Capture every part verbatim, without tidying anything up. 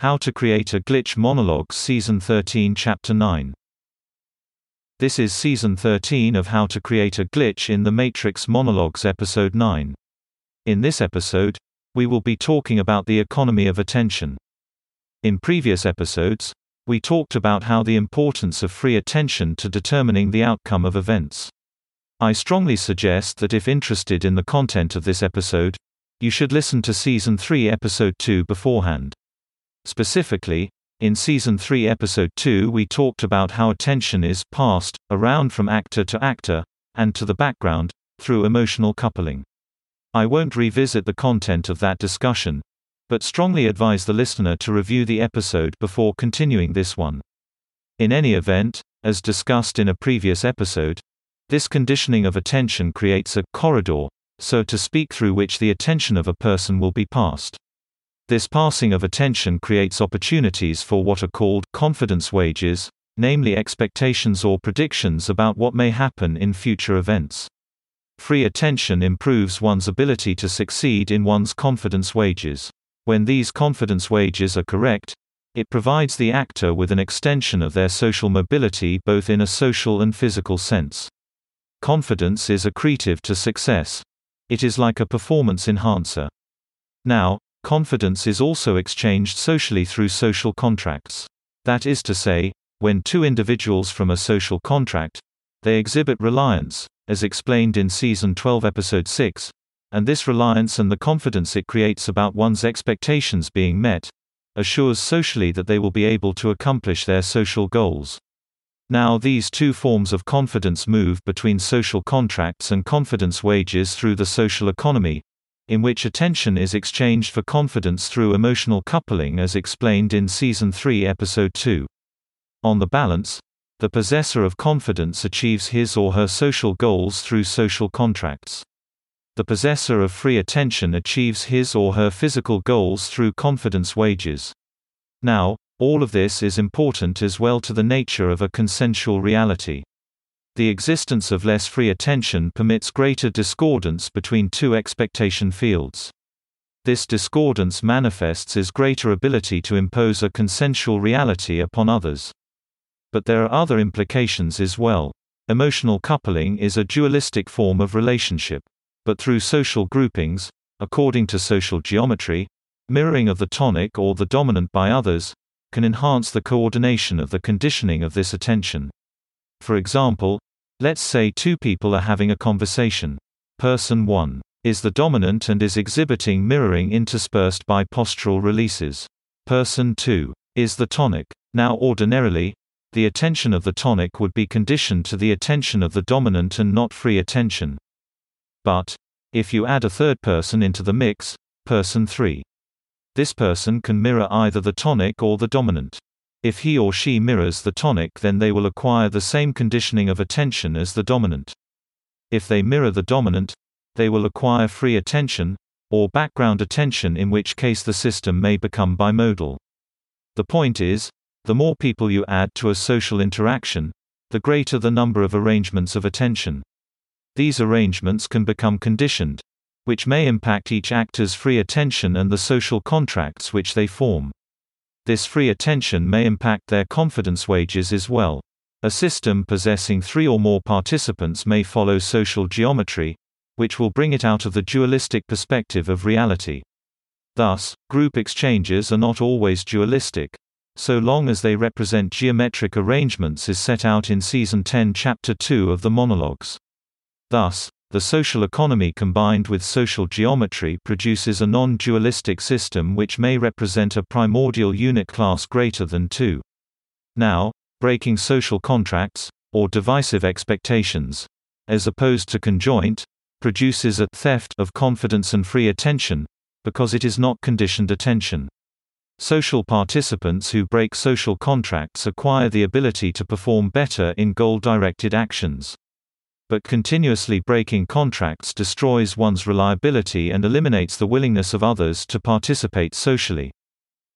How to Create a Glitch Monologues Season thirteen Chapter nine. This is Season thirteen of How to Create a Glitch in the Matrix Monologues Episode nine. In this episode, we will be talking about the economy of attention. In previous episodes, we talked about how the importance of free attention to determining the outcome of events. I strongly suggest that if interested in the content of this episode, you should listen to Season three Episode two beforehand. Specifically, in Season three Episode two we talked about how attention is passed around from actor to actor, and to the background, through emotional coupling. I won't revisit the content of that discussion, but strongly advise the listener to review the episode before continuing this one. In any event, as discussed in a previous episode, this conditioning of attention creates a corridor, so to speak, through which the attention of a person will be passed. This passing of attention creates opportunities for what are called confidence wages, namely expectations or predictions about what may happen in future events. Free attention improves one's ability to succeed in one's confidence wages. When these confidence wages are correct, it provides the actor with an extension of their social mobility both in a social and physical sense. Confidence is accretive to success. It is like a performance enhancer. Now, confidence is also exchanged socially through social contracts. That is to say, when two individuals form a social contract, they exhibit reliance, as explained in Season twelve Episode six, and this reliance and the confidence it creates about one's expectations being met, assures socially that they will be able to accomplish their social goals. Now these two forms of confidence move between social contracts and confidence wages through the social economy, in which attention is exchanged for confidence through emotional coupling as explained in Season three Episode two. On the balance, the possessor of confidence achieves his or her social goals through social contracts. The possessor of free attention achieves his or her physical goals through confidence wages. Now, all of this is important as well to the nature of a consensual reality. The existence of less free attention permits greater discordance between two expectation fields. This discordance manifests as greater ability to impose a consensual reality upon others. But there are other implications as well. Emotional coupling is a dualistic form of relationship, but through social groupings, according to social geometry, mirroring of the tonic or the dominant by others, can enhance the coordination of the conditioning of this attention. For example, let's say two people are having a conversation. Person one is the dominant and is exhibiting mirroring interspersed by postural releases. Person two is the tonic. Now ordinarily, the attention of the tonic would be conditioned to the attention of the dominant and not free attention. But, if you add a third person into the mix, person three, this person can mirror either the tonic or the dominant. If he or she mirrors the tonic, then they will acquire the same conditioning of attention as the dominant. If they mirror the dominant, they will acquire free attention, or background attention, in which case the system may become bimodal. The point is, the more people you add to a social interaction, the greater the number of arrangements of attention. These arrangements can become conditioned, which may impact each actor's free attention and the social contracts which they form. This free attention may impact their confidence wages as well. A system possessing three or more participants may follow social geometry, which will bring it out of the dualistic perspective of reality. Thus, group exchanges are not always dualistic, so long as they represent geometric arrangements as set out in Season ten Chapter two of the Monologues. Thus, the social economy combined with social geometry produces a non-dualistic system which may represent a primordial unit class greater than two. Now, breaking social contracts, or divisive expectations, as opposed to conjoint, produces a theft of confidence and free attention, because it is not conditioned attention. Social participants who break social contracts acquire the ability to perform better in goal-directed actions. But continuously breaking contracts destroys one's reliability and eliminates the willingness of others to participate socially.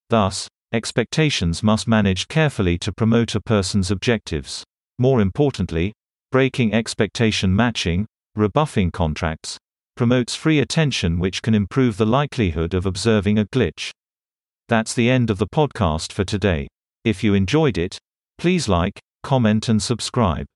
Thus, expectations must be managed carefully to promote a person's objectives. More importantly, breaking expectation matching, rebuffing contracts, promotes free attention, which can improve the likelihood of observing a glitch. That's the end of the podcast for today. If you enjoyed it, please like, comment and subscribe.